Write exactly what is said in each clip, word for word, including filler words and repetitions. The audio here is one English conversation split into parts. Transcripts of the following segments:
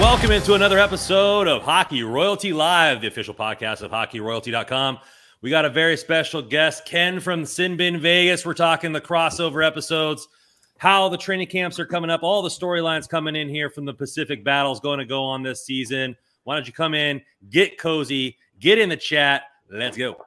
Welcome into another episode of Hockey Royalty Live, the official podcast of Hockey Royalty dot com. We got a very special guest, Ken from Sinbin Vegas. We're talking the crossover episodes, how the training camps are coming up, all the storylines coming in here from the Pacific battles going to go on this season. Why don't you come in, get cozy, get in the chat. Let's go.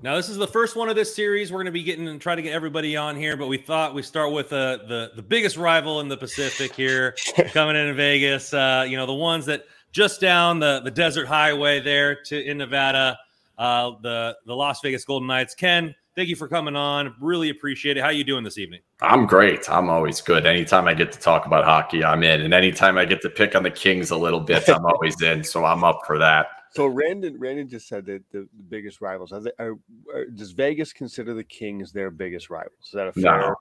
Now, this is the first one of this series. We're going to be getting and try to get everybody on here, but we thought we'd start with uh, the, the biggest rival in the Pacific here coming into Vegas. Uh, you know, the ones that just down the, the desert highway there to in Nevada, uh, the, the Las Vegas Golden Knights. Ken, thank you for coming on. Really appreciate it. How are you doing this evening? I'm great. I'm always good. Anytime I get to talk about hockey, I'm in. And anytime I get to pick on the Kings a little bit, I'm always in. So I'm up for that. So Randon, Randon just said that the, the biggest rivals. Are they, are, are, does Vegas consider the Kings their biggest rivals? Is that a fair?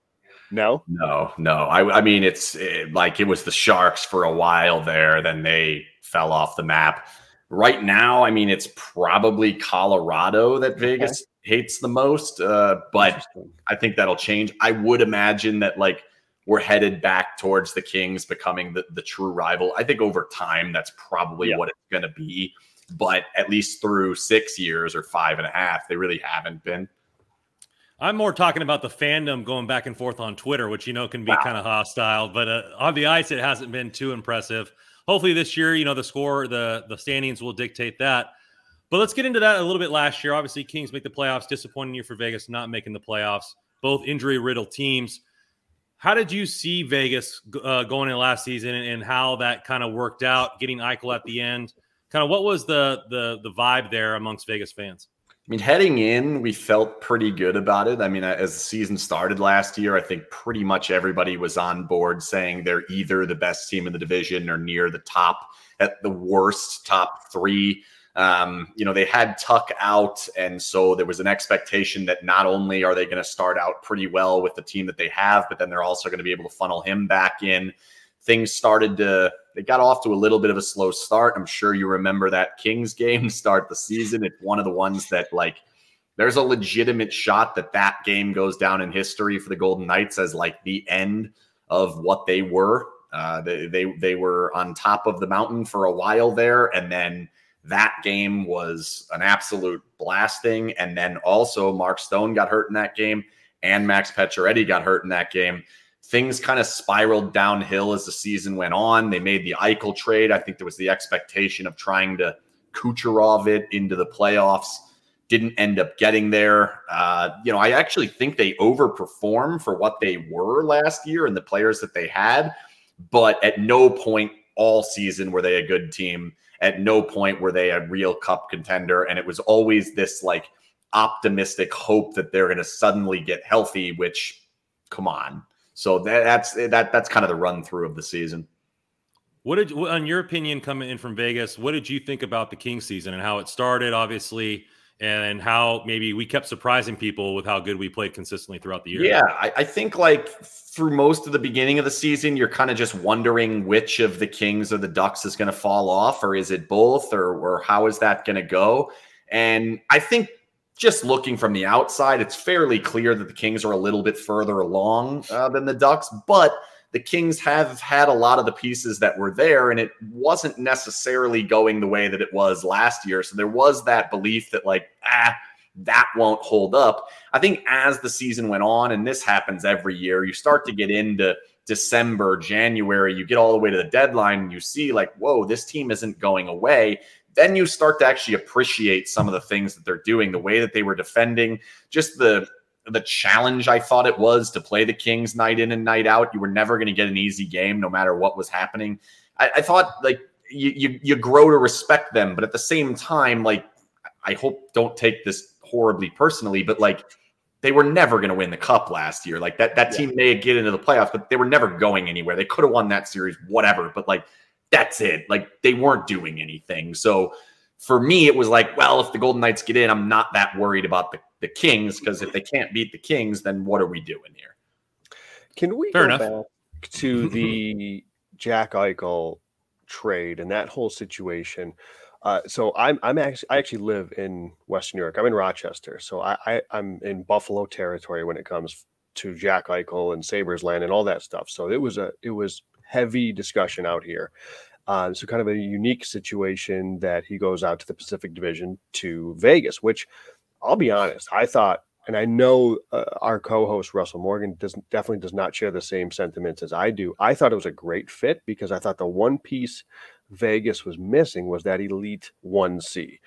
No, no, no. no. I, I mean, it's it, like it was the Sharks for a while there. Then they fell off the map. Right now, I mean, it's probably Colorado that Vegas okay. hates the most. Uh, but I think that'll change. I would imagine that like we're headed back towards the Kings becoming the, the true rival. I think over time, that's probably yeah. what it's going to be. But at least through six years or five and a half, they really haven't been. I'm more talking about the fandom going back and forth on Twitter, which, you know, can be wow. kind of hostile. But uh, on the ice, it hasn't been too impressive. Hopefully this year, you know, the score, the, the standings will dictate that. But let's get into that a little bit last year. Obviously, Kings make the playoffs. Disappointing year for Vegas, not making the playoffs. Both injury-riddled teams. How did you see Vegas uh, going in last season and how that kind of worked out, getting Eichel at the end? Kind of what was the the the vibe there amongst Vegas fans? I mean, heading in, we felt pretty good about it. I mean, as the season started last year, I think pretty much everybody was on board saying they're either the best team in the division or near the top, at the worst, top three. Um, you know, they had Tuck out, and so there was an expectation that not only are they going to start out pretty well with the team that they have, but then they're also going to be able to funnel him back in. Things started to – they got off to a little bit of a slow start. I'm sure you remember that Kings game to start the season. It's one of the ones that, like, there's a legitimate shot that that game goes down in history for the Golden Knights as, like, the end of what they were. Uh, they, they, they were on top of the mountain for a while there, and then that game was an absolute blasting. And then also Mark Stone got hurt in that game, and Max Pacioretty got hurt in that game. Things kind of spiraled downhill as the season went on. They made the Eichel trade. I think there was the expectation of trying to Kucherov it into the playoffs. Didn't end up getting there. Uh, you know, I actually think they overperformed for what they were last year and the players that they had. But at no point all season were they a good team. At no point were they a real cup contender. And it was always this, like, optimistic hope that they're going to suddenly get healthy, which, come on. So that, that's that that's kind of the run through of the season. What did, on your opinion, coming in from Vegas, what did you think about the Kings season and how it started, obviously, and how maybe we kept surprising people with how good we played consistently throughout the year? Yeah, I, I think like through most of the beginning of the season, you're kind of just wondering which of the Kings or the Ducks is going to fall off, or is it both, or, or how is that going to go? And I think just looking from the outside, it's fairly clear that the Kings are a little bit further along uh, than the Ducks, but the Kings have had a lot of the pieces that were there, and it wasn't necessarily going the way that it was last year. So there was that belief that like, ah, that won't hold up. I think as the season went on, and this happens every year, you start to get into December, January, you get all the way to the deadline and you see like, whoa, this team isn't going away. Then you start to actually appreciate some of the things that they're doing, the way that they were defending, just the the challenge I thought it was to play the Kings night in and night out. You were never going to get an easy game, no matter what was happening. I, I thought like you, you, you grow to respect them, but at the same time, like, I hope don't take this horribly personally, but like they were never going to win the cup last year. Like that, that yeah. team may get into the playoffs, but they were never going anywhere. They could have won that series, whatever, but like, that's it. Like they weren't doing anything. So for me, it was like, well, if the Golden Knights get in, I'm not that worried about the the Kings, because if they can't beat the Kings, then what are we doing here? Can we Fair go enough. back to the Jack Eichel trade and that whole situation? Uh, so I'm I'm actually I actually live in Western New York. I'm in Rochester, so I, I I'm in Buffalo territory when it comes to Jack Eichel and Sabres land and all that stuff. So it was a it was heavy discussion out here. Uh, so kind of a unique situation that he goes out to the Pacific Division to Vegas, which, I'll be honest, I thought, and I know uh, our co-host Russell Morgan doesn't definitely does not share the same sentiments as I do. I thought it was a great fit because I thought the one piece Vegas was missing was that elite one C.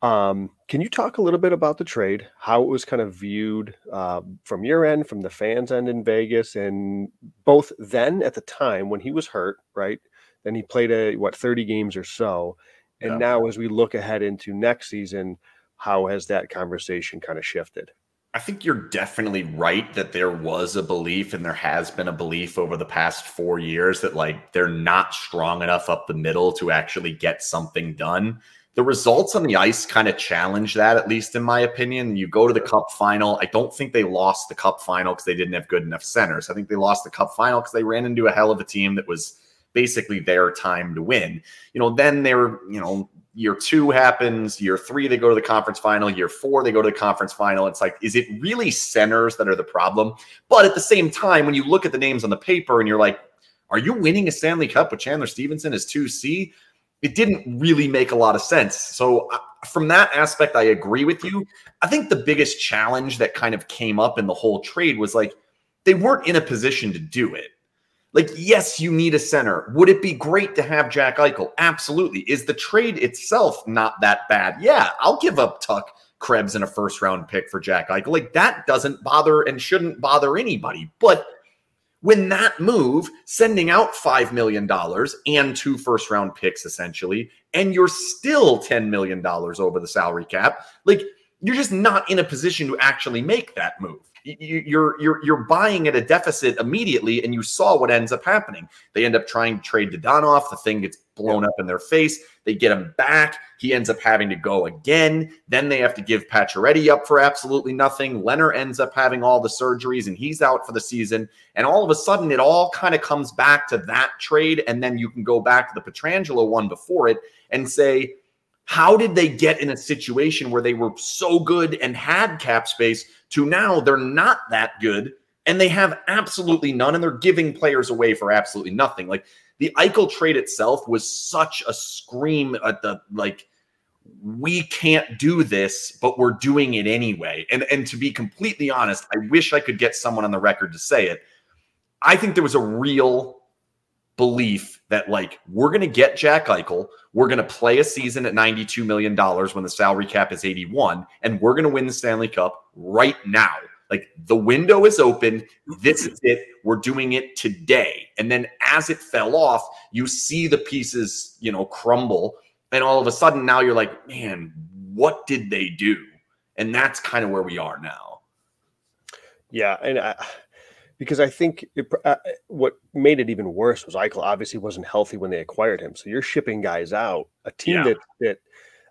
Um, can you talk a little bit about the trade, how it was kind of viewed uh, from your end, from the fans' end in Vegas, and both then at the time when he was hurt, right? Then he played, a what, thirty games or so. And yeah. now as we look ahead into next season, how has that conversation kind of shifted? I think you're definitely right that there was a belief, and there has been a belief over the past four years that like they're not strong enough up the middle to actually get something done. The results on the ice kind of challenge that, at least in my opinion. You go to the cup final. I don't think they lost the cup final because they didn't have good enough centers. I think they lost the cup final because they ran into a hell of a team that was basically their time to win. You know, then they were, you know, year two happens, year three, they go to the conference final, year four, they go to the conference final. It's like, is it really centers that are the problem? But at the same time, when you look at the names on the paper and you're like, are you winning a Stanley Cup with Chandler Stevenson as two C? It didn't really make a lot of sense. So from that aspect, I agree with you. I think the biggest challenge that kind of came up in the whole trade was like, they weren't in a position to do it. Like, yes, you need a center. Would it be great to have Jack Eichel? Absolutely. Is the trade itself not that bad? Yeah, I'll give up Tuck, Krebs, and a first-round pick for Jack Eichel. Like, that doesn't bother and shouldn't bother anybody. But when that move, sending out five million dollars and two first-round picks, essentially, and you're still ten million dollars over the salary cap, like, you're just not in a position to actually make that move. You're you're you're buying at a deficit immediately, and you saw what ends up happening. They end up trying to trade Dodonov. The thing gets blown up in their face. They get him back. He ends up having to go again. Then they have to give Pacioretty up for absolutely nothing. Lehner ends up having all the surgeries, and he's out for the season. And all of a sudden, it all kind of comes back to that trade, and then you can go back to the Petrangelo one before it and say, how did they get in a situation where they were so good and had cap space to now they're not that good and they have absolutely none, and they're giving players away for absolutely nothing? Like, the Eichel trade itself was such a scream at the, like, we can't do this, but we're doing it anyway. And, and to be completely honest, I wish I could get someone on the record to say it. I think there was a real belief that, like, we're going to get Jack Eichel, we're going to play a season at ninety-two million dollars when the salary cap is eighty-one, and we're going to win the Stanley Cup right now. Like, the window is open. This is it. We're doing it today. And then as it fell off, you see the pieces, you know, crumble. And all of a sudden now you're like, man, what did they do? And that's kind of where we are now. Yeah. And I, because I think it, uh, what made it even worse was Eichel obviously wasn't healthy when they acquired him. So you're shipping guys out, a team yeah. that, that,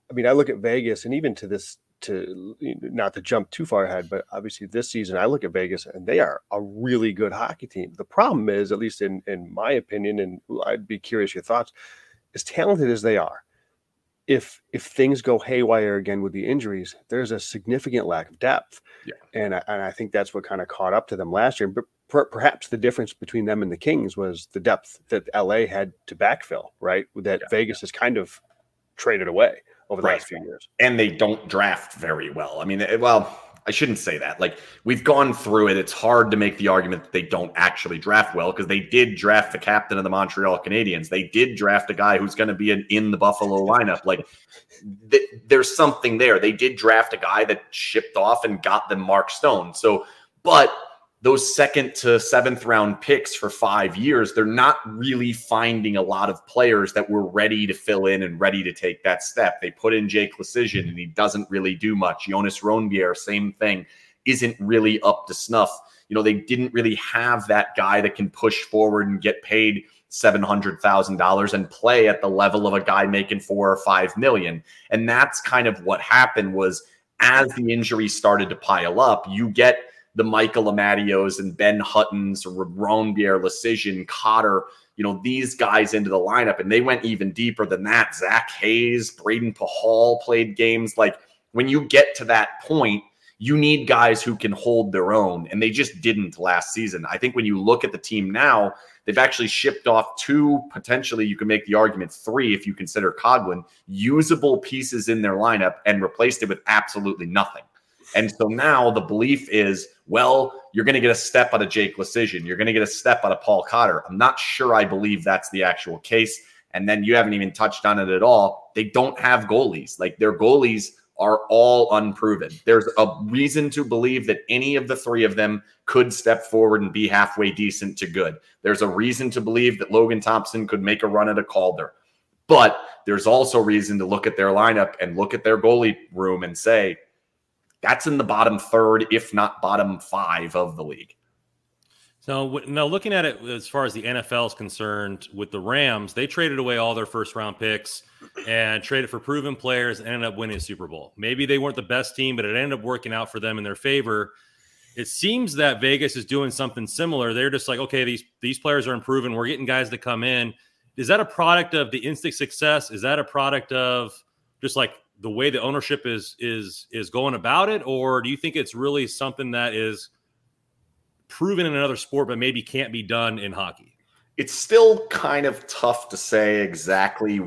I mean, I look at Vegas and even to this, to not to jump too far ahead, but obviously this season I look at Vegas and they are a really good hockey team. The problem is, at least in, in my opinion, and I'd be curious your thoughts, as talented as they are, if if things go haywire again with the injuries, there's a significant lack of depth. Yeah. And, I, and I think that's what kind of caught up to them last year. But per, perhaps the difference between them and the Kings was the depth that L A had to backfill, right? That yeah, Vegas yeah. has kind of traded away over the right. last few years. And they don't draft very well. I mean, it, well, I shouldn't say that. Like, we've gone through it. It's hard to make the argument that they don't actually draft well, because they did draft the captain of the Montreal Canadiens. They did draft a guy who's going to be an, in the Buffalo lineup. Like, th- there's something there. They did draft a guy that shipped off and got them Mark Stone. So, but those second to seventh round picks for five years, they're not really finding a lot of players that were ready to fill in and ready to take that step. They put in Jake Leschyshyn and he doesn't really do much. Jonas Rondbjerg, same thing, isn't really up to snuff. You know, they didn't really have that guy that can push forward and get paid seven hundred thousand dollars and play at the level of a guy making four or five million. And that's kind of what happened was as the injuries started to pile up, you get the Michael Amadios and Ben Huttons, Rondbjerg, Leschyshyn, Cotter, you know, these guys into the lineup. And they went even deeper than that. Zach Hayes, Braden Pahal played games. Like, when you get to that point, you need guys who can hold their own. And they just didn't last season. I think when you look at the team now, they've actually shipped off two, potentially you can make the argument three if you consider Codwin, usable pieces in their lineup and replaced it with absolutely nothing. And so now the belief is, well, you're going to get a step out of Jake Leschyshyn. You're going to get a step out of Paul Cotter. I'm not sure I believe that's the actual case. And then you haven't even touched on it at all. They don't have goalies. Like, their goalies are all unproven. There's a reason to believe that any of the three of them could step forward and be halfway decent to good. There's a reason to believe that Logan Thompson could make a run at a Calder. But there's also reason to look at their lineup and look at their goalie room and say, that's in the bottom third, if not bottom five of the league. So now looking at it as far as the N F L is concerned with the Rams, they traded away all their first round picks and traded for proven players and ended up winning a Super Bowl. Maybe they weren't the best team, but it ended up working out for them in their favor. It seems that Vegas is doing something similar. They're just like, okay, these, these players are improving. We're getting guys to come in. Is that a product of the instant success? Is that a product of just like the way the ownership is is is going about it? Or do you think it's really something that is proven in another sport but maybe can't be done in hockey? It's still kind of tough to say exactly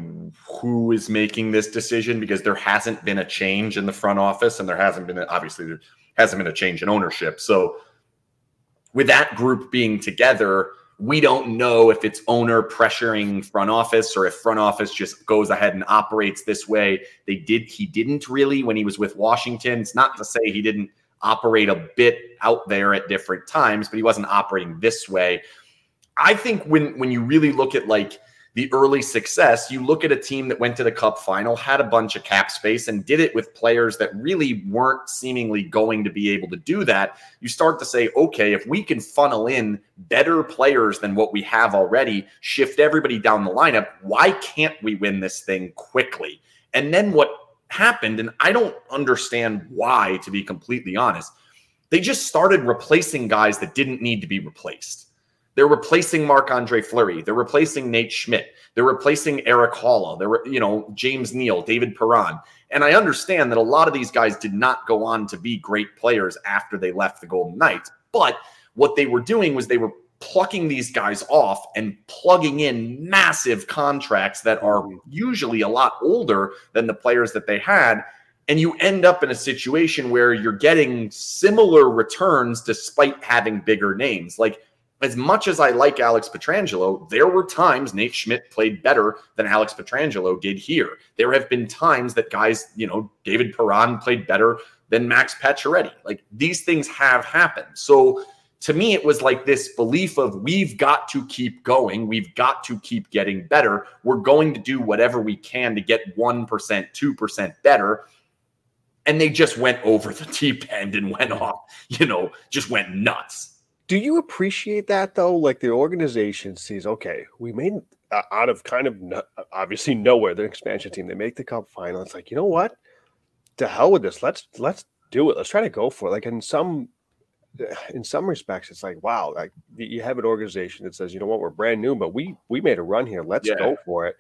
who is making this decision, because there hasn't been a change in the front office and there hasn't been, obviously, there hasn't been a change in ownership. So with that group being together, we don't know if it's owner pressuring front office or if front office just goes ahead and operates this way. They did. He didn't really when he was with Washington. It's not to say he didn't operate a bit out there at different times, but he wasn't operating this way. I think when, when you really look at like the early success, you look at a team that went to the cup final, had a bunch of cap space and did it with players that really weren't seemingly going to be able to do that. You start to say, okay, if we can funnel in better players than what we have already, shift everybody down the lineup, why can't we win this thing quickly? And then what happened, and I don't understand why, to be completely honest, they just started replacing guys that didn't need to be replaced. They're replacing Marc-Andre Fleury. They're replacing Nate Schmidt. They're replacing Eric Holla. They're, you know, James Neal, David Perron. And I understand that a lot of these guys did not go on to be great players after they left the Golden Knights. But what they were doing was they were plucking these guys off and plugging in massive contracts that are usually a lot older than the players that they had. And you end up in a situation where you're getting similar returns despite having bigger names. Like, as much as I like Alex Petrangelo, there were times Nate Schmidt played better than Alex Petrangelo did here. There have been times that guys, you know, David Perron played better than Max Pacioretty. Like, these things have happened. So to me, it was like this belief of we've got to keep going. We've got to keep getting better. We're going to do whatever we can to get one percent, two percent better. And they just went over the deep end and went off, you know, just went nuts. Do you appreciate that, though? Like, the organization sees, okay, we made uh, out of kind of no, obviously nowhere, their expansion team, they make the cup final. It's like, you know what? To hell with this. Let's let's do it. Let's try to go for it. Like, in some in some respects, it's like, wow, like you have an organization that says, you know what, we're brand new, but we we made a run here. Let's yeah. go for it.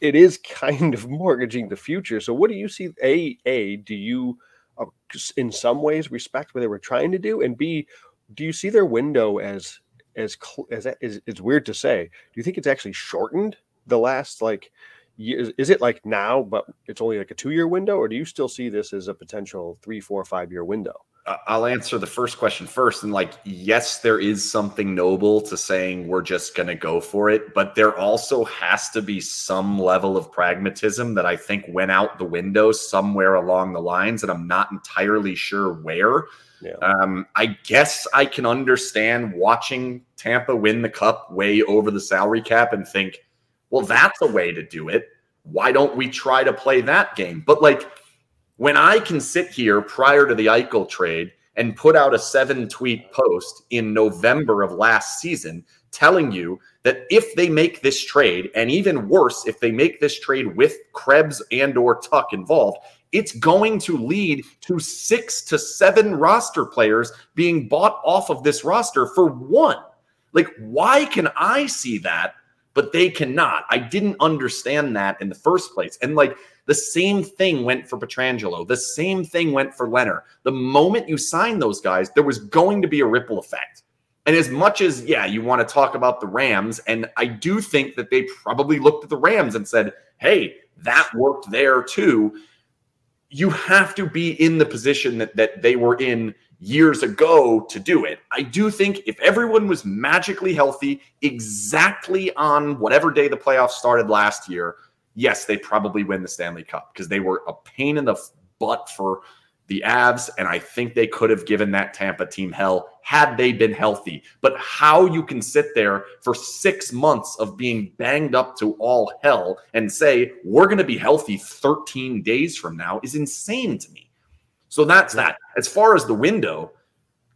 It is kind of mortgaging the future. So what do you see? A, A, do you uh, in some ways respect what they were trying to do? And B, do you see their window as as as, as it's weird to say? Do you think it's actually shortened the last like years? Is it like now, but it's only like a two year window, or do you still see this as a potential three, four, five year window? I'll answer the first question first, and like, yes, there is something noble to saying we're just going to go for it, but there also has to be some level of pragmatism that I think went out the window somewhere along the lines, and I'm not entirely sure where. Yeah. Um, I guess I can understand watching Tampa win the cup way over the salary cap and think, well, that's a way to do it. Why don't we try to play that game? But like, when I can sit here prior to the Eichel trade and put out a seven-tweet post in November of last season telling you that if they make this trade, and even worse, if they make this trade with Krebs and or Tuck involved, it's going to lead to six to seven roster players being bought off of this roster for one. Like, why can I see that, but they cannot? I didn't understand that in the first place. And like, the same thing went for Petrangelo. The same thing went for Lehner. The moment you signed those guys, there was going to be a ripple effect. And as much as, yeah, you want to talk about the Rams, and I do think that they probably looked at the Rams and said, hey, that worked there too. You have to be in the position that, that they were in years ago to do it. I do think if everyone was magically healthy exactly on whatever day the playoffs started last year, yes, they probably win the Stanley Cup because they were a pain in the butt for the Avs, and I think they could have given that Tampa team hell had they been healthy. But how you can sit there for six months of being banged up to all hell and say, we're going to be healthy thirteen days from now is insane to me. So that's that. As far as the window,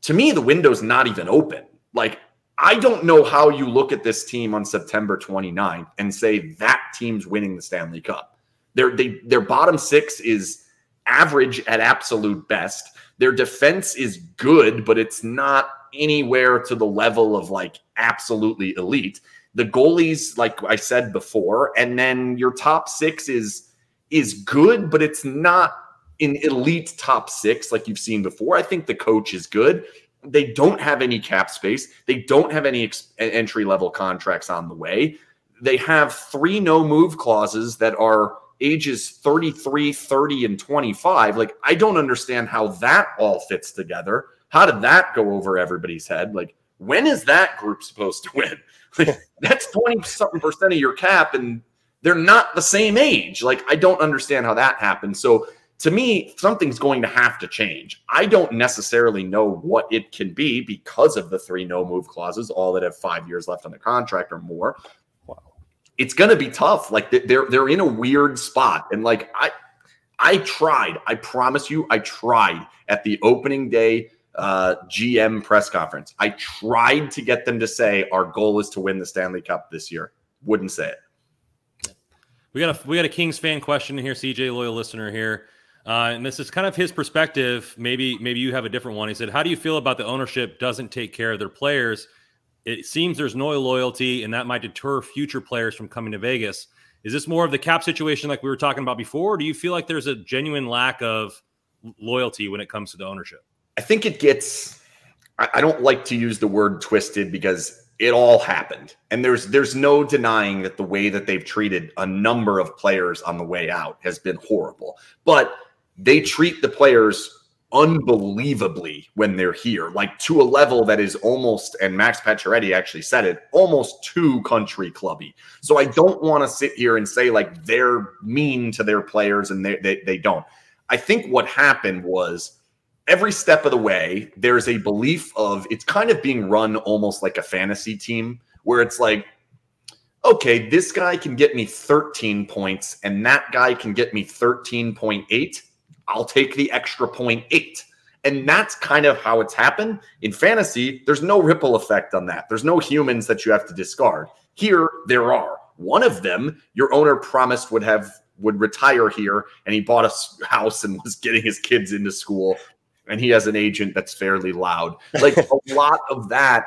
to me, the window's not even open. Like, I don't know how you look at this team on September twenty-ninth and say that team's winning the Stanley Cup. Their, they, their bottom six is average at absolute best. Their defense is good, but it's not anywhere to the level of like absolutely elite. The goalies, like I said before, and then your top six is is good, but it's not an elite top six like you've seen before. I think the coach is good. They don't have any cap space. They don't have any ex- entry-level contracts on the way. They have three no-move clauses that are ages thirty-three, thirty, and twenty-five. Like, I don't understand how that all fits together. How did that go over everybody's head? Like, when is that group supposed to win? Like, that's twenty-something percent of your cap, and they're not the same age. Like, I don't understand how that happened. So, to me, something's going to have to change. I don't necessarily know what it can be because of the three no-move clauses, all that have five years left on the contract or more. Wow. It's going to be tough. Like, they're they're in a weird spot. And, like, I I tried. I promise you, I tried at the opening day uh, G M press conference. I tried to get them to say our goal is to win the Stanley Cup this year. Wouldn't say it. We got a, we got a Kings fan question here, C J, loyal listener here. Uh, and this is kind of his perspective. Maybe maybe you have a different one. He said, how do you feel about the ownership doesn't take care of their players? It seems there's no loyalty, and that might deter future players from coming to Vegas. Is this more of the cap situation like we were talking about before? Or do you feel like there's a genuine lack of loyalty when it comes to the ownership? I think it gets – I don't like to use the word twisted because – it all happened. And there's there's no denying that the way that they've treated a number of players on the way out has been horrible. But they treat the players unbelievably when they're here, like to a level that is almost, and Max Pacioretty actually said it, almost too country clubby. So I don't want to sit here and say like they're mean to their players and they, they, they don't. I think what happened was every step of the way, there's a belief of it's kind of being run almost like a fantasy team where it's like, okay, this guy can get me thirteen points and that guy can get me thirteen point eight. I'll take the extra point eight. And that's kind of how it's happened. In fantasy, there's no ripple effect on that. There's no humans that you have to discard. Here, there are. One of them, your owner promised would have would retire here, and he bought a house and was getting his kids into school, and he has an agent that's fairly loud. Like, a lot of that,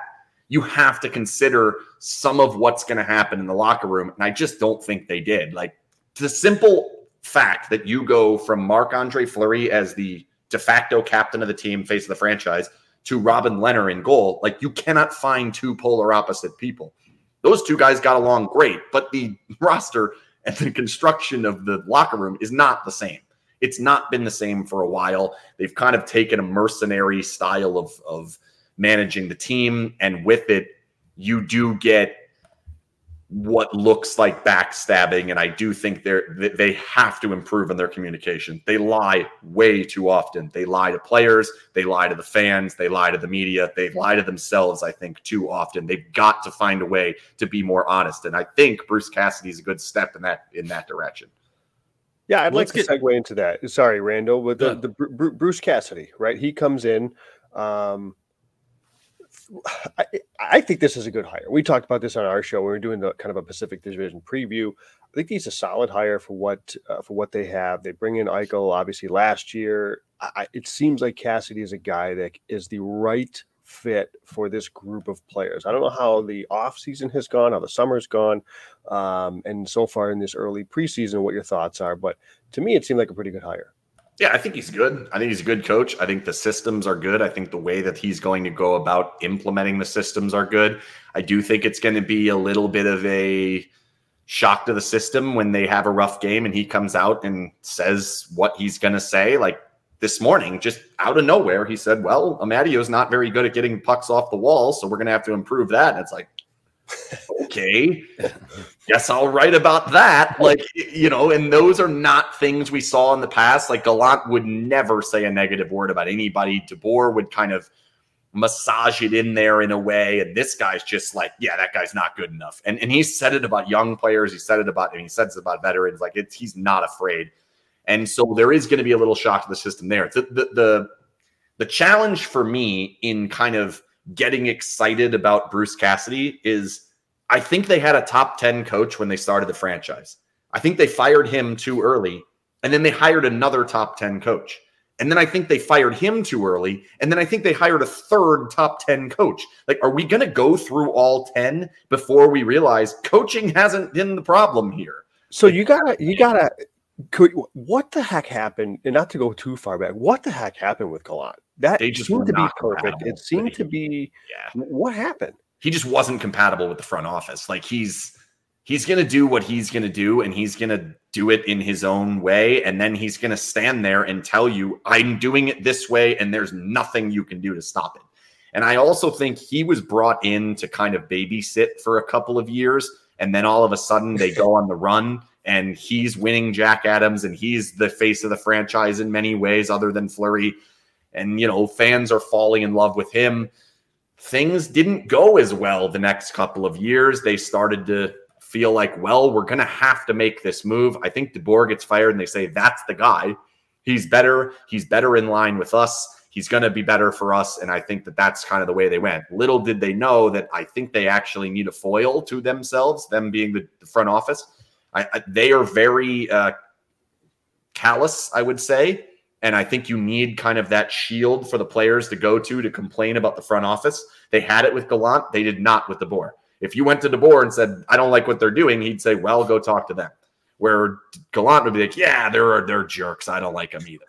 you have to consider some of what's going to happen in the locker room, and I just don't think they did. Like, the simple fact that you go from Marc-Andre Fleury as the de facto captain of the team, face of the franchise, to Robin Lehner in goal, like, you cannot find two polar opposite people. Those two guys got along great, but the roster and the construction of the locker room is not the same. It's not been the same for a while. They've kind of taken a mercenary style of, of managing the team, and with it, you do get what looks like backstabbing, and I do think they're, they have to improve on their communication. They lie way too often. They lie to players. They lie to the fans. They lie to the media. They lie to themselves, I think, too often. They've got to find a way to be more honest, and I think Bruce Cassidy's a good step in that in that direction. Yeah, I'd Let's like to get... segue into that. Sorry, Randall. With the, yeah. the, the Bruce Cassidy, right? He comes in. Um, I, I think this is a good hire. We talked about this on our show. We were doing the kind of a Pacific Division preview. I think he's a solid hire for what uh, for what they have. They bring in Eichel, obviously, last year. I, it seems like Cassidy is a guy that is the right fit for this group of players. I don't know how the offseason has gone, how the summer's gone, um, and so far in this early preseason, what your thoughts are. But to me, it seemed like a pretty good hire. Yeah, I think he's good. I think he's a good coach. I think the systems are good. I think the way that he's going to go about implementing the systems are good. I do think it's going to be a little bit of a shock to the system when they have a rough game and he comes out and says what he's going to say. Like this morning, just out of nowhere, he said, well, Amadio's not very good at getting pucks off the wall, so we're going to have to improve that. And it's like, okay, yes, I'll write about that. Like, you know, and those are not things we saw in the past. Like, Gallant would never say a negative word about anybody. DeBoer would kind of massage it in there in a way. And this guy's just like, yeah, that guy's not good enough. And and he said it about young players. He said it about, and he says it about veterans. Like, it's, he's not afraid. And so there is going to be a little shock to the system there. The, the, the, the challenge for me in kind of getting excited about Bruce Cassidy is I think they had a top ten coach when they started the franchise. I think they fired him too early, and then they hired another top ten coach. And then I think they fired him too early, and then I think they hired a third top ten coach. Like, are we going to go through all ten before we realize coaching hasn't been the problem here? So like, you gotta, you gotta, could, what the heck happened? And not to go too far back, what the heck happened with Gallant? That seemed to be perfect. It seemed to be yeah. What happened? He just wasn't compatible with the front office. Like he's he's going to do what he's going to do, and he's going to do it in his own way. And then he's going to stand there and tell you, I'm doing it this way, and there's nothing you can do to stop it. And I also think he was brought in to kind of babysit for a couple of years. And then all of a sudden they go on the run and he's winning Jack Adams and he's the face of the franchise in many ways other than Fleury. And, you know, fans are falling in love with him. Things didn't go as well the next couple of years. They started to feel like, well, we're going to have to make this move. I think DeBoer gets fired and they say, that's the guy. He's better. He's better in line with us. He's going to be better for us. And I think that that's kind of the way they went. Little did they know that I think they actually need a foil to themselves, them being the, the front office. I, I, they are very uh, callous, I would say. And I think you need kind of that shield for the players to go to to complain about the front office. They had it with Gallant. They did not with DeBoer. If you went to DeBoer and said, I don't like what they're doing, he'd say, well, go talk to them. Where Gallant would be like, yeah, they're, they're jerks. I don't like them either.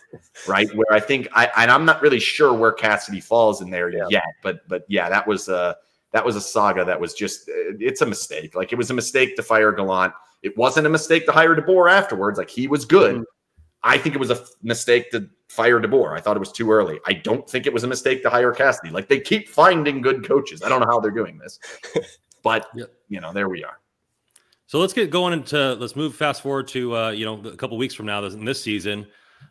Right? Where I think, I, and I'm not really sure where Cassidy falls in there yeah. yet. But but yeah, that was, a, that was a saga that was just, it's a mistake. Like it was a mistake to fire Gallant. It wasn't a mistake to hire DeBoer afterwards. Like he was good. Mm-hmm. I think it was a mistake to fire DeBoer. I thought it was too early. I don't think it was a mistake to hire Cassidy. Like they keep finding good coaches. I don't know how they're doing this, but yeah. you know, there we are. So let's get going into, let's move fast forward to, uh, you know, a couple of weeks from now this, in this season,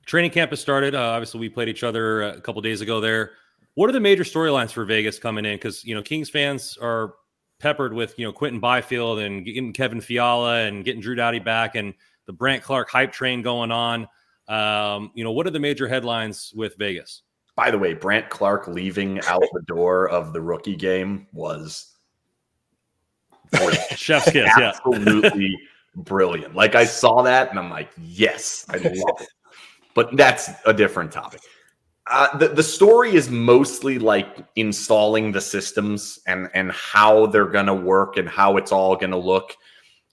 training camp has started. Uh, obviously we played each other a couple of days ago there. What are the major storylines for Vegas coming in? Cause you know, Kings fans are peppered with, you know, Quentin Byfield and getting Kevin Fiala and getting Drew Doughty back and the Brant Clark hype train going on. Um, you know, what are the major headlines with Vegas? By the way, Brant Clark leaving out the door of the rookie game was chef's kiss, absolutely yeah. brilliant. Like, I saw that and I'm like, yes, I love it. But that's a different topic. Uh, the, the story is mostly like installing the systems and, and how they're going to work and how it's all going to look.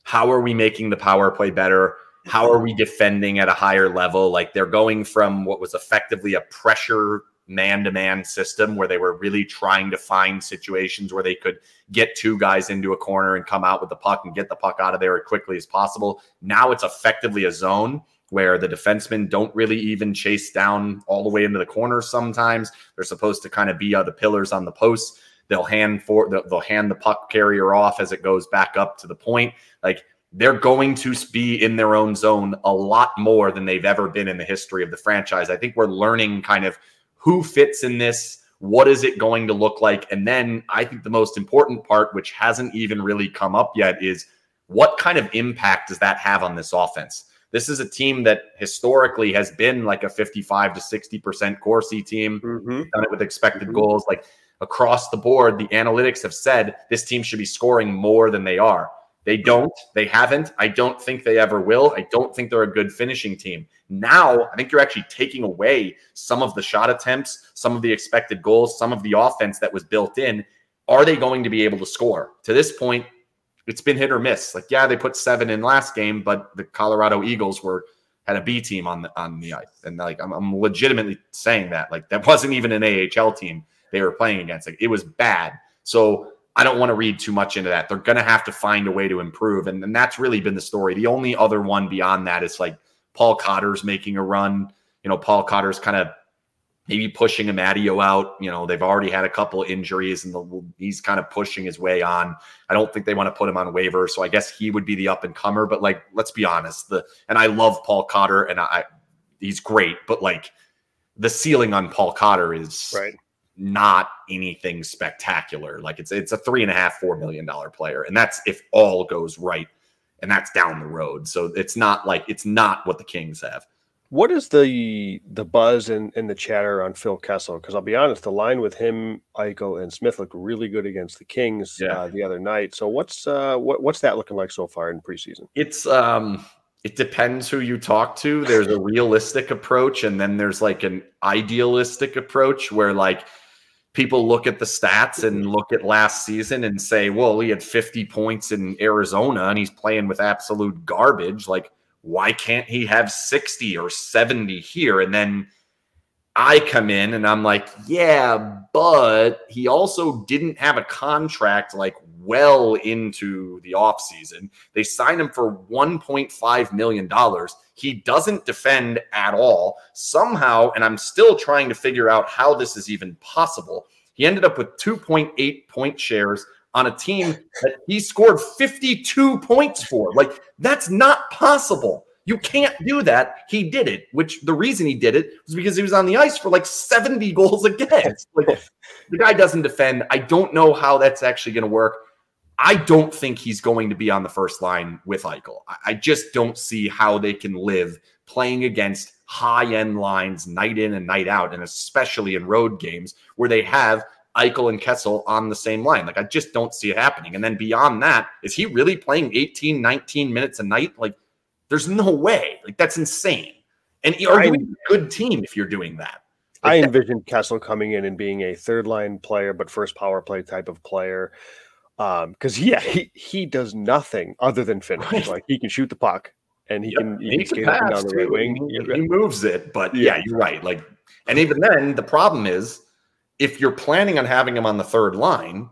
How are we making the power play better? How are we defending at a higher level? Like, they're going from what was effectively a pressure man-to-man system where they were really trying to find situations where they could get two guys into a corner and come out with the puck and get the puck out of there as quickly as possible. Now it's effectively a zone where the defensemen don't really even chase down all the way into the corner sometimes. They're supposed to kind of be uh, the pillars on the posts. They'll hand for they'll hand the puck carrier off as it goes back up to the point. Like, they're going to be in their own zone a lot more than they've ever been in the history of the franchise. I think we're learning kind of who fits in this, what is it going to look like? And then I think the most important part, which hasn't even really come up yet, is what kind of impact does that have on this offense? This is a team that historically has been like a fifty-five to sixty percent Corsi team, mm-hmm. done it with expected mm-hmm. goals. Like, across the board, the analytics have said this team should be scoring more than they are. They don't. They haven't. I don't think they ever will. I don't think they're a good finishing team. Now, I think you're actually taking away some of the shot attempts, some of the expected goals, some of the offense that was built in. Are they going to be able to score? To this point, it's been hit or miss. Like, yeah, they put seven in last game, but the Colorado Eagles were had a B team on the on the ice, and like I'm, I'm legitimately saying that. Like, that wasn't even an A H L team they were playing against. Like, it was bad. So I don't want to read too much into that. They're going to have to find a way to improve, and, and that's really been the story. The only other one beyond that is like Paul Cotter's making a run. You know, Paul Cotter's kind of maybe pushing Amadio out. You know, they've already had a couple injuries, and the, he's kind of pushing his way on. I don't think they want to put him on waiver, so I guess he would be the up-and-comer. But, like, let's be honest. The And I love Paul Cotter, and I he's great. But, like, the ceiling on Paul Cotter is right. not anything spectacular. Like, it's it's a three and a half, four million dollars player, and that's if all goes right, and that's down the road. So it's not like it's not what the Kings have. What is the the buzz and, and the chatter on Phil Kessel? Because I'll be honest, the line with him, Eichel, and Smith looked really good against the Kings yeah. uh, the other night. So what's uh, what, what's that looking like so far in preseason? It's um, it depends who you talk to. There's a realistic approach, and then there's like an idealistic approach where like people look at the stats and look at last season and say, well, he had fifty points in Arizona, and he's playing with absolute garbage. Like, why can't he have sixty or seventy here? And then I come in and I'm like, yeah, but he also didn't have a contract like well into the offseason. They signed him for one point five million dollars. He doesn't defend at all somehow. And I'm still trying to figure out how this is even possible. He ended up with two point eight point shares on a team that he scored fifty-two points for. Like, that's not possible. You can't do that. He did it, which the reason he did it was because he was on the ice for like seventy goals against. Like, the guy doesn't defend. I don't know how that's actually going to work. I don't think he's going to be on the first line with Eichel. I just don't see how they can live playing against high-end lines night in and night out, and especially in road games where they have Eichel and Kessel on the same line. Like, I just don't see it happening. And then beyond that, is he really playing eighteen, nineteen minutes a night? Like, there's no way. Like, that's insane. And you're a good team if you're doing that. Like, I envision that- Kessel coming in and being a third line player, but first power play type of player. Um, cause yeah, he, he does nothing other than finish. Right. Like, he can shoot the puck and he yep. can, he, he can skate up and down the right wing. He, he moves it, but yeah. yeah, you're right. Like, and even then the problem is, if you're planning on having him on the third line,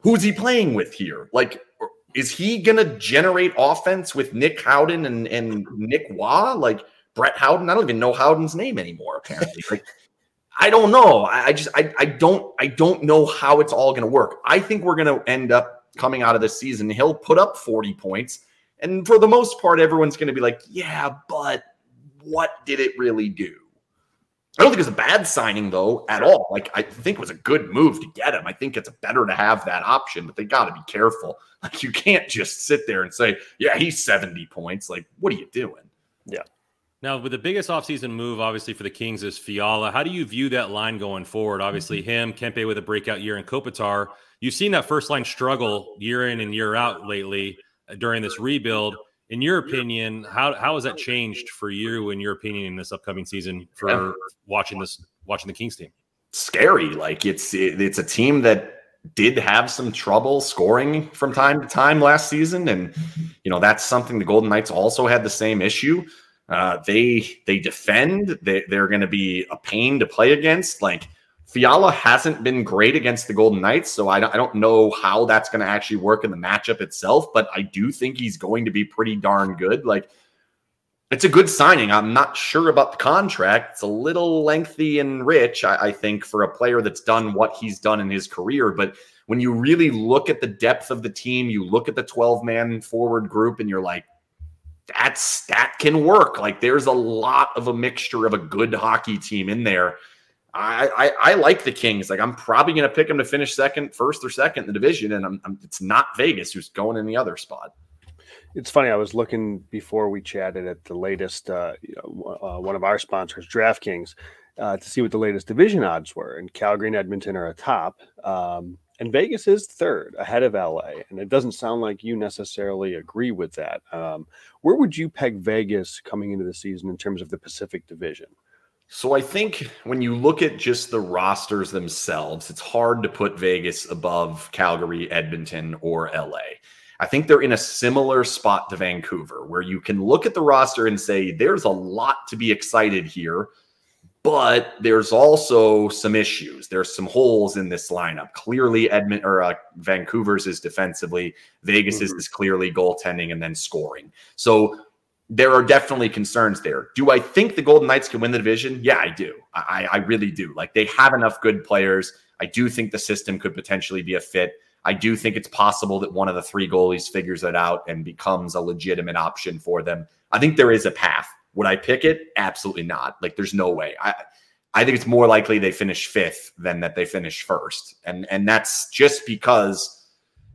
who's he playing with here? Like, is he going to generate offense with Nick Howden and, and Nick Waugh? Like, Brett Howden? I don't even know Howden's name anymore, apparently. Like, I don't know. I, I just, I, I don't, I don't know how it's all going to work. I think we're going to end up coming out of this season. He'll put up forty points. And for the most part, everyone's going to be like, yeah, but what did it really do? I don't think it's a bad signing, though, at all. Like, I think it was a good move to get him. I think it's better to have that option, but they got to be careful. Like, you can't just sit there and say, yeah, he's seventy points. Like, what are you doing? Yeah. Now, with the biggest offseason move, obviously, for the Kings is Fiala. How do you view that line going forward? Obviously, him, Kempe with a breakout year, and Kopitar. You've seen that first line struggle year in and year out lately during this rebuild. In your opinion, how, how has that changed for you, in your opinion, in this upcoming season for yeah. watching this watching the Kings team? Scary. Like, it's it, it's a team that did have some trouble scoring from time to time last season, and, you know, that's something the Golden Knights also had the same issue. Uh, they they defend. They, they're going to be a pain to play against. Like, Fiala hasn't been great against the Golden Knights, so I don't, I don't know how that's going to actually work in the matchup itself, but I do think he's going to be pretty darn good. Like, it's a good signing. I'm not sure about the contract. It's a little lengthy and rich, I, I think, for a player that's done what he's done in his career. But when you really look at the depth of the team, you look at the twelve-man forward group, and you're like, That's that can work. Like, there's a lot of a mixture of a good hockey team in there. I I, I like the Kings. Like, I'm probably going to pick them to finish second, first or second in the division, and I'm, I'm, it's not Vegas who's going in the other spot. It's funny. I was looking before we chatted at the latest uh, you know, uh, one of our sponsors, DraftKings, uh, to see what the latest division odds were. And Calgary and Edmonton are atop. Um, And Vegas is third, ahead of L A, and it doesn't sound like you necessarily agree with that. Um, where would you peg Vegas coming into the season in terms of the Pacific Division? So I think when you look at just the rosters themselves, it's hard to put Vegas above Calgary, Edmonton, or L A. I think they're in a similar spot to Vancouver, where you can look at the roster and say, there's a lot to be excited here. But there's also some issues. There's some holes in this lineup. Clearly, Edmund or uh, Vancouver's is defensively. Vegas's mm-hmm. is clearly goaltending and then scoring. So there are definitely concerns there. Do I think the Golden Knights can win the division? Yeah, I do. I, I really do. Like, they have enough good players. I do think the system could potentially be a fit. I do think it's possible that one of the three goalies figures it out and becomes a legitimate option for them. I think there is a path. Would I pick it? Absolutely not. Like, there's no way. I I think it's more likely they finish fifth than that they finish first. And and that's just because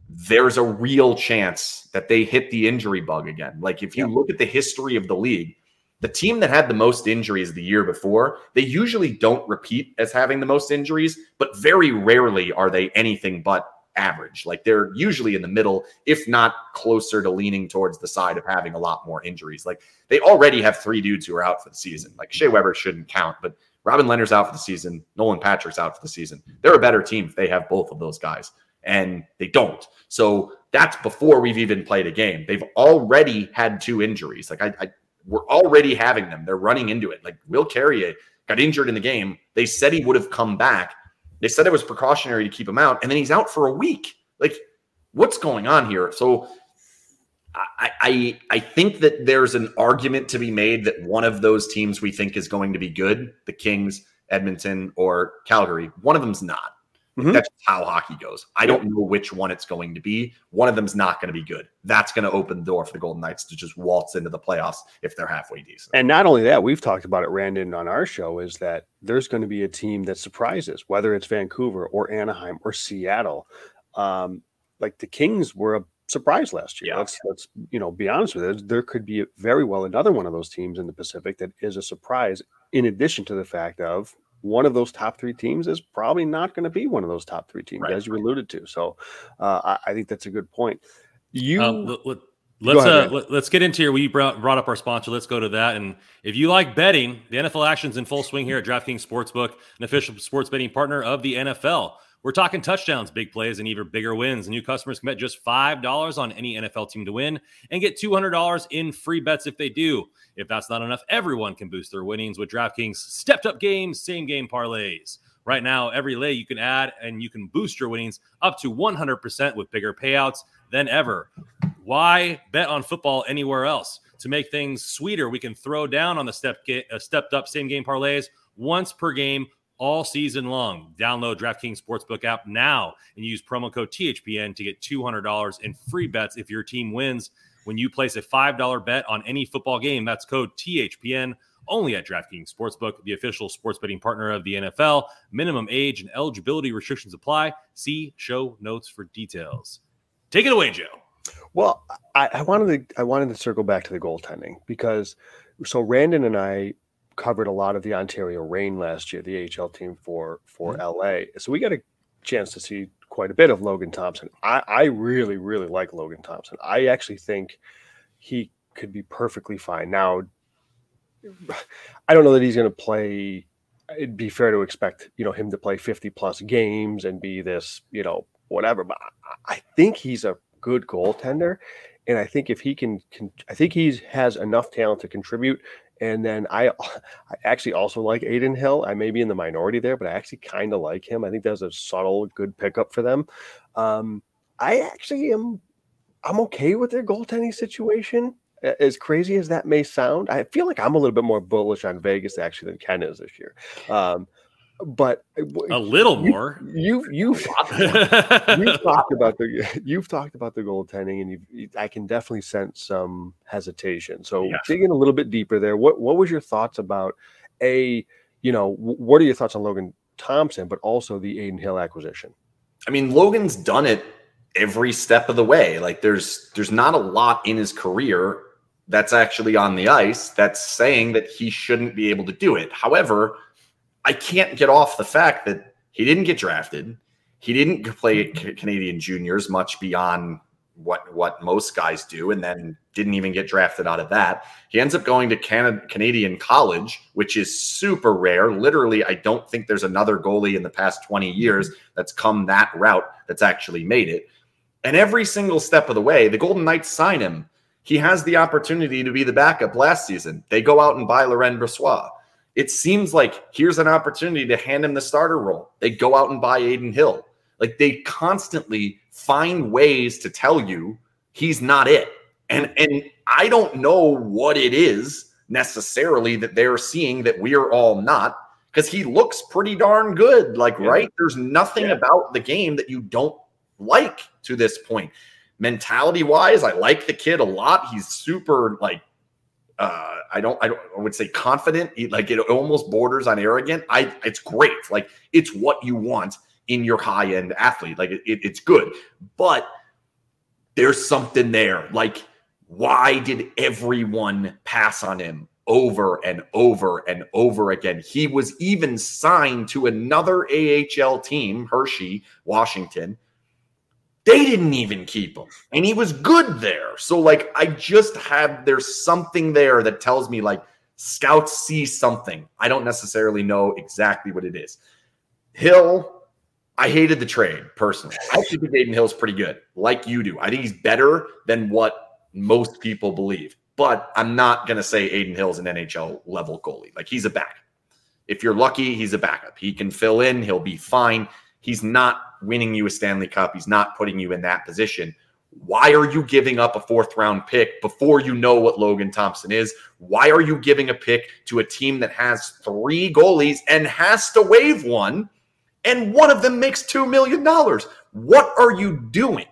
there's a real chance that they hit the injury bug again. Like, if you yeah. look at the history of the league, the team that had the most injuries the year before, they usually don't repeat as having the most injuries, but very rarely are they anything but average. Like, they're usually in the middle, if not closer to leaning towards the side of having a lot more injuries. Like, they already have three dudes who are out for the season. Like, Shea Weber shouldn't count, but Robin Lehner's out for the season. Nolan Patrick's out for the season. They're a better team if they have both of those guys, and they don't. So that's before we've even played a game. They've already had two injuries. Like, I, I we're already having them. They're running into it. Like, Will Carrier got injured in the game. They said he would have come back. They said it was precautionary to keep him out, and then he's out for a week. Like, what's going on here? So I, I I think that there's an argument to be made that one of those teams we think is going to be good, the Kings, Edmonton, or Calgary, one of them's not. Mm-hmm. That's how hockey goes. I don't know which one it's going to be. One of them's not going to be good. That's going to open the door for the Golden Knights to just waltz into the playoffs if they're halfway decent. And not only that, we've talked about it, Randon, on our show, is that there's going to be a team that surprises, whether it's Vancouver or Anaheim or Seattle. Um, like the Kings were a surprise last year. Yeah. Let's, let's you know, be honest with it. There could be very well another one of those teams in the Pacific that is a surprise, in addition to the fact of one of those top three teams is probably not going to be one of those top three teams, right, as you alluded to. So uh, I, I think that's a good point. You uh, let, let, let's ahead, uh, let, let's get into here. We brought, brought up our sponsor. Let's go to that. And if you like betting, the N F L action's in full swing here at DraftKings Sportsbook, an official sports betting partner of the N F L. We're talking touchdowns, big plays, and even bigger wins. New customers can bet just five dollars on any N F L team to win and get two hundred dollars in free bets if they do. If that's not enough, everyone can boost their winnings with DraftKings stepped-up games, same-game parlays. Right now, every lay you can add, and you can boost your winnings up to one hundred percent with bigger payouts than ever. Why bet on football anywhere else? To make things sweeter, we can throw down on the step get, uh, stepped-up same-game parlays once per game, all season long. Download DraftKings Sportsbook app now and use promo code T H P N to get two hundred dollars in free bets if your team wins when you place a five dollars bet on any football game. That's code T H P N only at DraftKings Sportsbook, the official sports betting partner of the N F L. Minimum age and eligibility restrictions apply. See show notes for details. Take it away, Joe. Well, I, I wanted to I wanted to circle back to the goaltending because so Randon and I covered a lot of the Ontario Reign last year, the A H L team for for mm-hmm. L A. So we got a chance to see quite a bit of Logan Thompson. I, I really, really like Logan Thompson. I actually think he could be perfectly fine. Now, I don't know that he's going to play. It'd be fair to expect, you know, him to play fifty plus games and be this, you know, whatever. But I, I think he's a good goaltender. And I think if he can, can I think he has enough talent to contribute. And then I, I actually also like Aiden Hill. I may be in the minority there, but I actually kind of like him. I think that's a subtle, good pickup for them. Um, I actually am, I'm okay with their goaltending situation. As crazy as that may sound, I feel like I'm a little bit more bullish on Vegas actually than Ken is this year. Um, but a little you, more. You you've talked about, you've talked about the you've talked about the goaltending, and you I can definitely sense some hesitation. So yeah. Digging a little bit deeper there, what what was your thoughts about a you know what are your thoughts on Logan Thompson, but also the Aiden Hill acquisition? I mean, Logan's done it every step of the way. Like there's there's not a lot in his career that's actually on the ice that's saying that he shouldn't be able to do it. However, I can't get off the fact that he didn't get drafted. He didn't play C- Canadian juniors much beyond what, what most guys do, and then didn't even get drafted out of that. He ends up going to Canada, Canadian college, which is super rare. Literally, I don't think there's another goalie in the past twenty years that's come that route that's actually made it. And every single step of the way, the Golden Knights sign him. He has the opportunity to be the backup last season. They go out and buy Laurent Brossoit. It seems like here's an opportunity to hand him the starter role. They go out and buy Aiden Hill. Like they constantly find ways to tell you he's not it. And, and I don't know what it is necessarily that they're seeing that we are all not, because he looks pretty darn good. Like, yeah. Right? There's nothing yeah. about the game that you don't like to this point. Mentality wise, I like the kid a lot. He's super like, uh, I don't, I don't, I would say confident. He, like it almost borders on arrogant. I, it's great. Like it's what you want in your high end athlete. Like it, it, it's good, but there's something there. Like why did everyone pass on him over and over and over again? He was even signed to another A H L team, Hershey, Washington. They didn't even keep him, and he was good there. So, like, I just have, there's something there that tells me, like, scouts see something. I don't necessarily know exactly what it is. Hill, I hated the trade, personally. I actually think Aiden Hill's pretty good, like you do. I think he's better than what most people believe. But I'm not going to say Aiden Hill's an N H L-level goalie. Like, he's a backup. If you're lucky, he's a backup. He can fill in. He'll be fine. He's not winning you a Stanley Cup. He's not putting you in that position. Why are you giving up a fourth round pick before you know what Logan Thompson is? Why are you giving a pick to a team that has three goalies and has to waive one, and one of them makes two million dollars? What are you doing?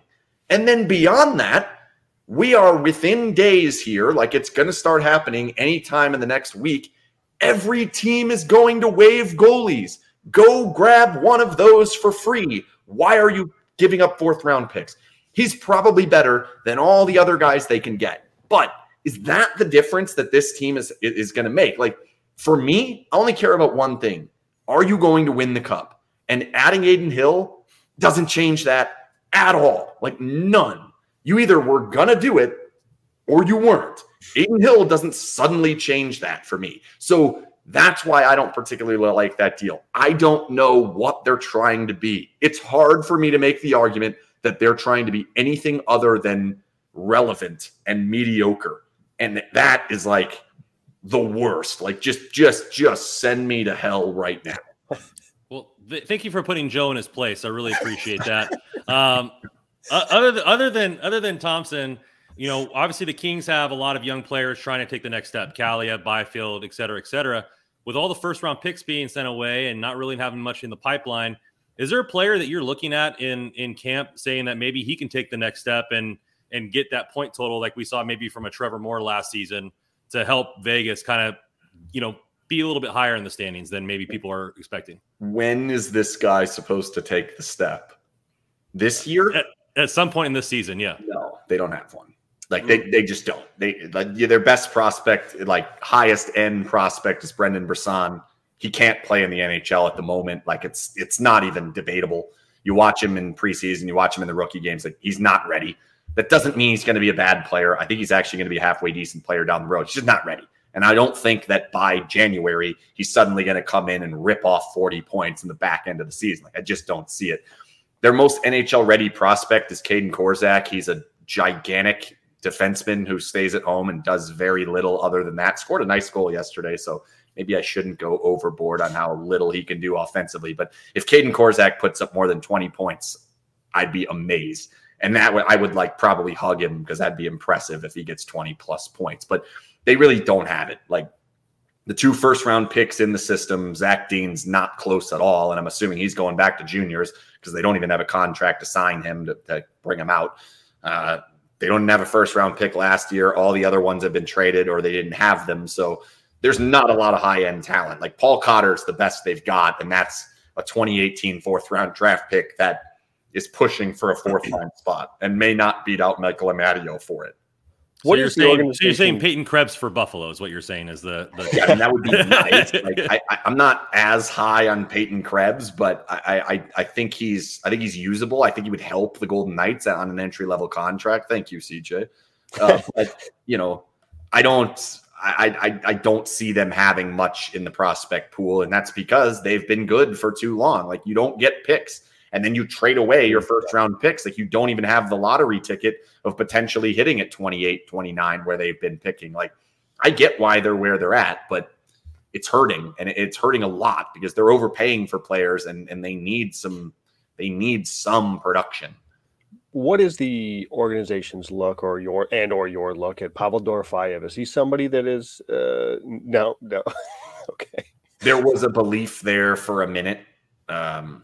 And then beyond that, we are within days here, like it's going to start happening anytime in the next week. Every team is going to waive goalies. Go grab one of those for free. Why are you giving up fourth round picks? He's probably better than all the other guys they can get. But is that the difference that this team is, is going to make? Like for me, I only care about one thing. Are you going to win the cup? And adding Aiden Hill doesn't change that at all. Like none. You either were going to do it or you weren't. Aiden Hill doesn't suddenly change that for me. So that's why I don't particularly like that deal. I don't know what they're trying to be. It's hard for me to make the argument that they're trying to be anything other than relevant and mediocre. And that is like the worst. Like just, just, just send me to hell right now. Well, th- thank you for putting Joe in his place. I really appreciate that. um, uh, other than, other than, other than Thompson, you know, obviously the Kings have a lot of young players trying to take the next step. Kalia, Byfield, et cetera, et cetera. With all the first-round picks being sent away and not really having much in the pipeline, is there a player that you're looking at in in camp saying that maybe he can take the next step and and get that point total like we saw maybe from a Trevor Moore last season to help Vegas kind of, you know, be a little bit higher in the standings than maybe people are expecting? When is this guy supposed to take the step? This year? At, at some point in this season, yeah. No. They don't have one. Like they, they just don't. They like their best prospect, like highest end prospect, is Brendan Brisson. He can't play in the N H L at the moment. Like it's it's not even debatable. You watch him in preseason, you watch him in the rookie games. Like he's not ready. That doesn't mean he's going to be a bad player. I think he's actually going to be a halfway decent player down the road. He's just not ready. And I don't think that by January he's suddenly going to come in and rip off forty points in the back end of the season. Like I just don't see it. Their most N H L ready prospect is Kaedan Korczak. He's a gigantic defenseman who stays at home and does very little other than that. Scored a nice goal yesterday, so maybe I shouldn't go overboard on how little he can do offensively. But if Kaedan Korczak puts up more than twenty points, I'd be amazed. And that would, I would like probably hug him because that'd be impressive if he gets twenty plus points. But they really don't have it. Like the two first round picks in the system, Zach Dean's not close at all. And I'm assuming he's going back to juniors because they don't even have a contract to sign him to, to bring him out. Uh, They don't have a first-round pick last year. All the other ones have been traded or they didn't have them. So there's not a lot of high-end talent. Like Paul Cotter is the best they've got, and that's a twenty eighteen fourth-round draft pick that is pushing for a fourth-round spot and may not beat out Michael Amadio for it. So what you're saying, so you're saying Peyton Krebs for Buffalo is what you're saying is the... the- yeah, I mean, that would be nice. Like, I, I, I'm not as high on Peyton Krebs, but I, I, I think he's I think he's usable. I think he would help the Golden Knights on an entry-level contract. Thank you, C J. Uh, but, you know, I don't, I, I, I don't see them having much in the prospect pool, and that's because they've been good for too long. Like, you don't get picks. And then you trade away your first round picks. Like you don't even have the lottery ticket of potentially hitting at twenty-eight, twenty-nine where they've been picking. Like I get why they're where they're at, but it's hurting and it's hurting a lot because they're overpaying for players and, and they need some, they need some production. What is the organization's look or your, and, or your look at Pavel Dorofeyev? Is he somebody that is uh, no, no. Okay. There was a belief there for a minute. Um,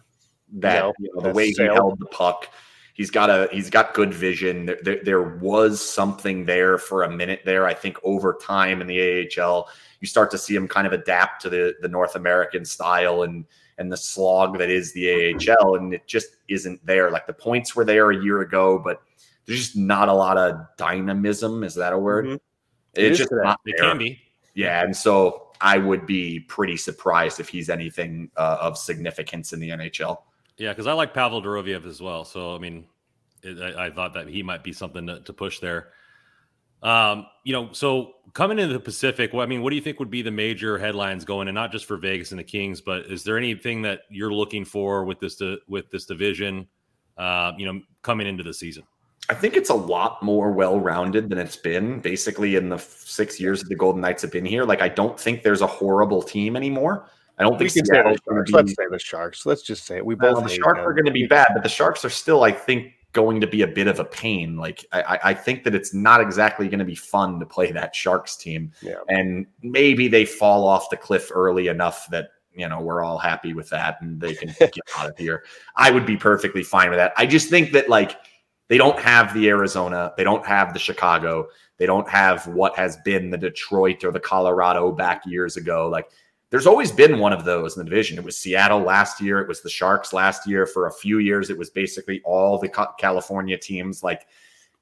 That no, you know, the way he held the puck, he's got a he's got good vision. There, there, there was something there for a minute there. I think over time in the A H L, you start to see him kind of adapt to the, the North American style and and the slog that is the A H L, and it just isn't there. Like the points were there a year ago, but there's just not a lot of dynamism. Is that a word? Mm-hmm. It it's just today. Not there. It can be. Yeah, and so I would be pretty surprised if he's anything uh, of significance in the N H L. Yeah, because I like Pavel Dorofeyev as well. So, I mean, it, I, I thought that he might be something to, to push there. Um, you know, so coming into the Pacific, well, I mean, what do you think would be the major headlines going, and not just for Vegas and the Kings, but is there anything that you're looking for with this di- with this division, uh, you know, coming into the season? I think it's a lot more well-rounded than it's been basically in the six years that the Golden Knights have been here. Like, I don't think there's a horrible team anymore. I don't we think so. Let's say the Sharks. Let's just say it. We both. Well, the Sharks them. are going to be bad, but the Sharks are still, I think, going to be a bit of a pain. Like I, I think that it's not exactly going to be fun to play that Sharks team. Yeah. And maybe they fall off the cliff early enough that you know we're all happy with that, and they can get out of here. I would be perfectly fine with that. I just think that like they don't have the Arizona, they don't have the Chicago, they don't have what has been the Detroit or the Colorado back years ago, like. There's always been one of those in the division. It was Seattle last year. It was the Sharks last year. For a few years, it was basically all the California teams. Like,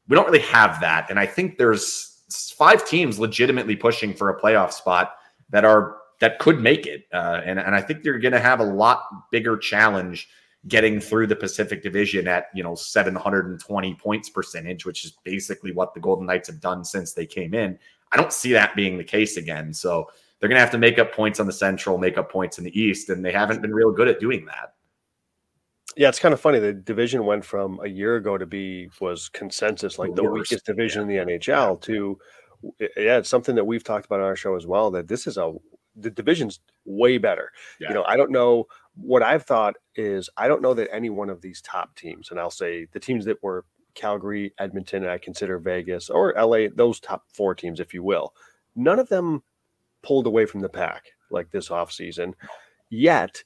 we don't really have that. And I think there's five teams legitimately pushing for a playoff spot that are that could make it. Uh, and, and I think they're going to have a lot bigger challenge getting through the Pacific Division at, you know, seven hundred twenty points percentage, which is basically what the Golden Knights have done since they came in. I don't see that being the case again. So, they're going to have to make up points on the Central, make up points in the East, and they haven't been real good at doing that. Yeah, it's kind of funny. The division went from a year ago to be, was consensus, like the, the weakest division yeah. in the N H L to, yeah, it's something that we've talked about on our show as well, that this is a, the division's way better. Yeah. You know, I don't know what I've thought is, I don't know that any one of these top teams, and I'll say the teams that were Calgary, Edmonton, and I consider Vegas or L A, those top four teams, if you will, none of them pulled away from the pack like this offseason. Yet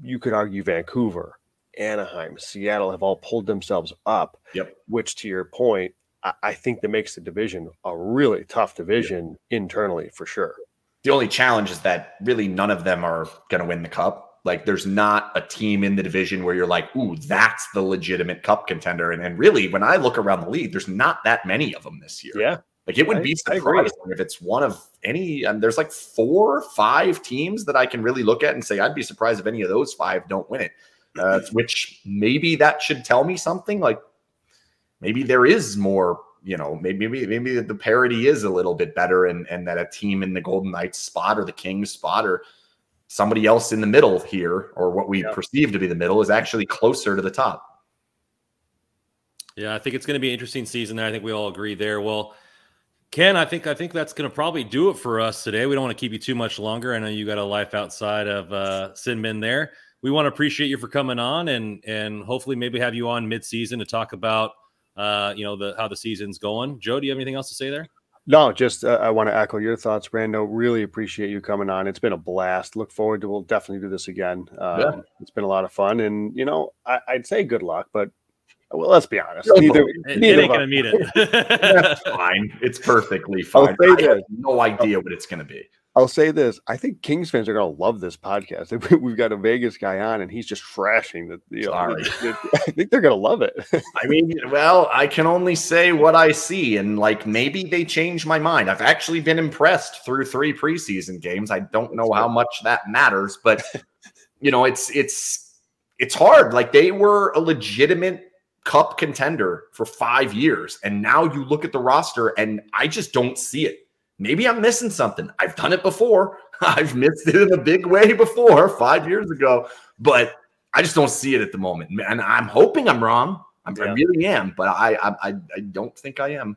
you could argue Vancouver, Anaheim, Seattle have all pulled themselves up, yep. which to your point, I, I think that makes the division a really tough division yep. internally for sure. The only challenge is that really none of them are going to win the cup. Like, there's not a team in the division where you're like, ooh, that's the legitimate cup contender. And, and really, when I look around the league, there's not that many of them this year. Yeah. Like, it would I, be surprising if it's one of any, and there's like four or five teams that I can really look at and say, I'd be surprised if any of those five don't win it, uh, which maybe that should tell me something. Like, maybe there is more, you know, maybe, maybe, maybe the parity is a little bit better, and, and that a team in the Golden Knights spot or the Kings spot or somebody else in the middle here, or what we yeah. perceive to be the middle, is actually closer to the top. Yeah, I think it's going to be an interesting season. I think we all agree there. Well, Ken, I think I think that's going to probably do it for us today. We don't want to keep you too much longer. I know you got a life outside of uh, Sinbin there. We want to appreciate you for coming on, and and hopefully maybe have you on mid-season to talk about uh, you know the how the season's going. Joe, do you have anything else to say there? No, just uh, I want to echo your thoughts, Brando. Really appreciate you coming on. It's been a blast. Look forward to, we'll definitely do this again. Um, yeah. It's been a lot of fun. And, you know, I, I'd say good luck, but, well, let's be honest. Neither, it, neither it ain't going to meet it. That's fine. It's perfectly fine. I this. have no idea what it's going to be. I'll say this. I think Kings fans are going to love this podcast. We've got a Vegas guy on, and he's just trashing the, you know, Sorry. The, the, I think they're going to love it. I mean, well, I can only say what I see, and, like, maybe they change my mind. I've actually been impressed through three preseason games. I don't know how much that matters, but, you know, it's it's it's hard. Like, they were a legitimate cup contender for five years, and now you look at the roster, and I just don't see it. Maybe I'm missing something. I've done it before. I've missed it in a big way before, five years ago. But I just don't see it at the moment. And I'm hoping I'm wrong. I'm, yeah. I really am. But I, I I don't think I am.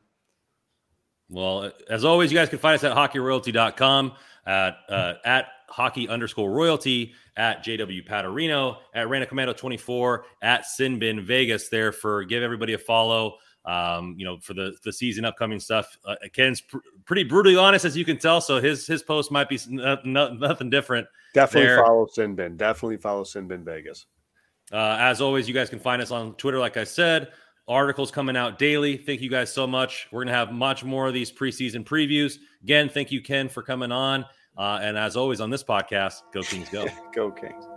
Well, as always, you guys can find us at hockey royalty dot com, at, uh, at hockey underscore royalty, at J W Paterino, at Rana Commando twenty-four, at Sinbin Vegas there for give everybody a follow. Um, you know, for the, the season upcoming stuff, uh, Ken's pr- pretty brutally honest, as you can tell. So his, his post might be n- n- nothing different. Definitely there. follow Sinbin. Definitely follow Sinbin Vegas. Uh, as always, you guys can find us on Twitter. Like I said, articles coming out daily. Thank you guys so much. We're going to have much more of these preseason previews. Again, thank you, Ken, for coming on. Uh, and as always on this podcast, go Kings go. Go Kings.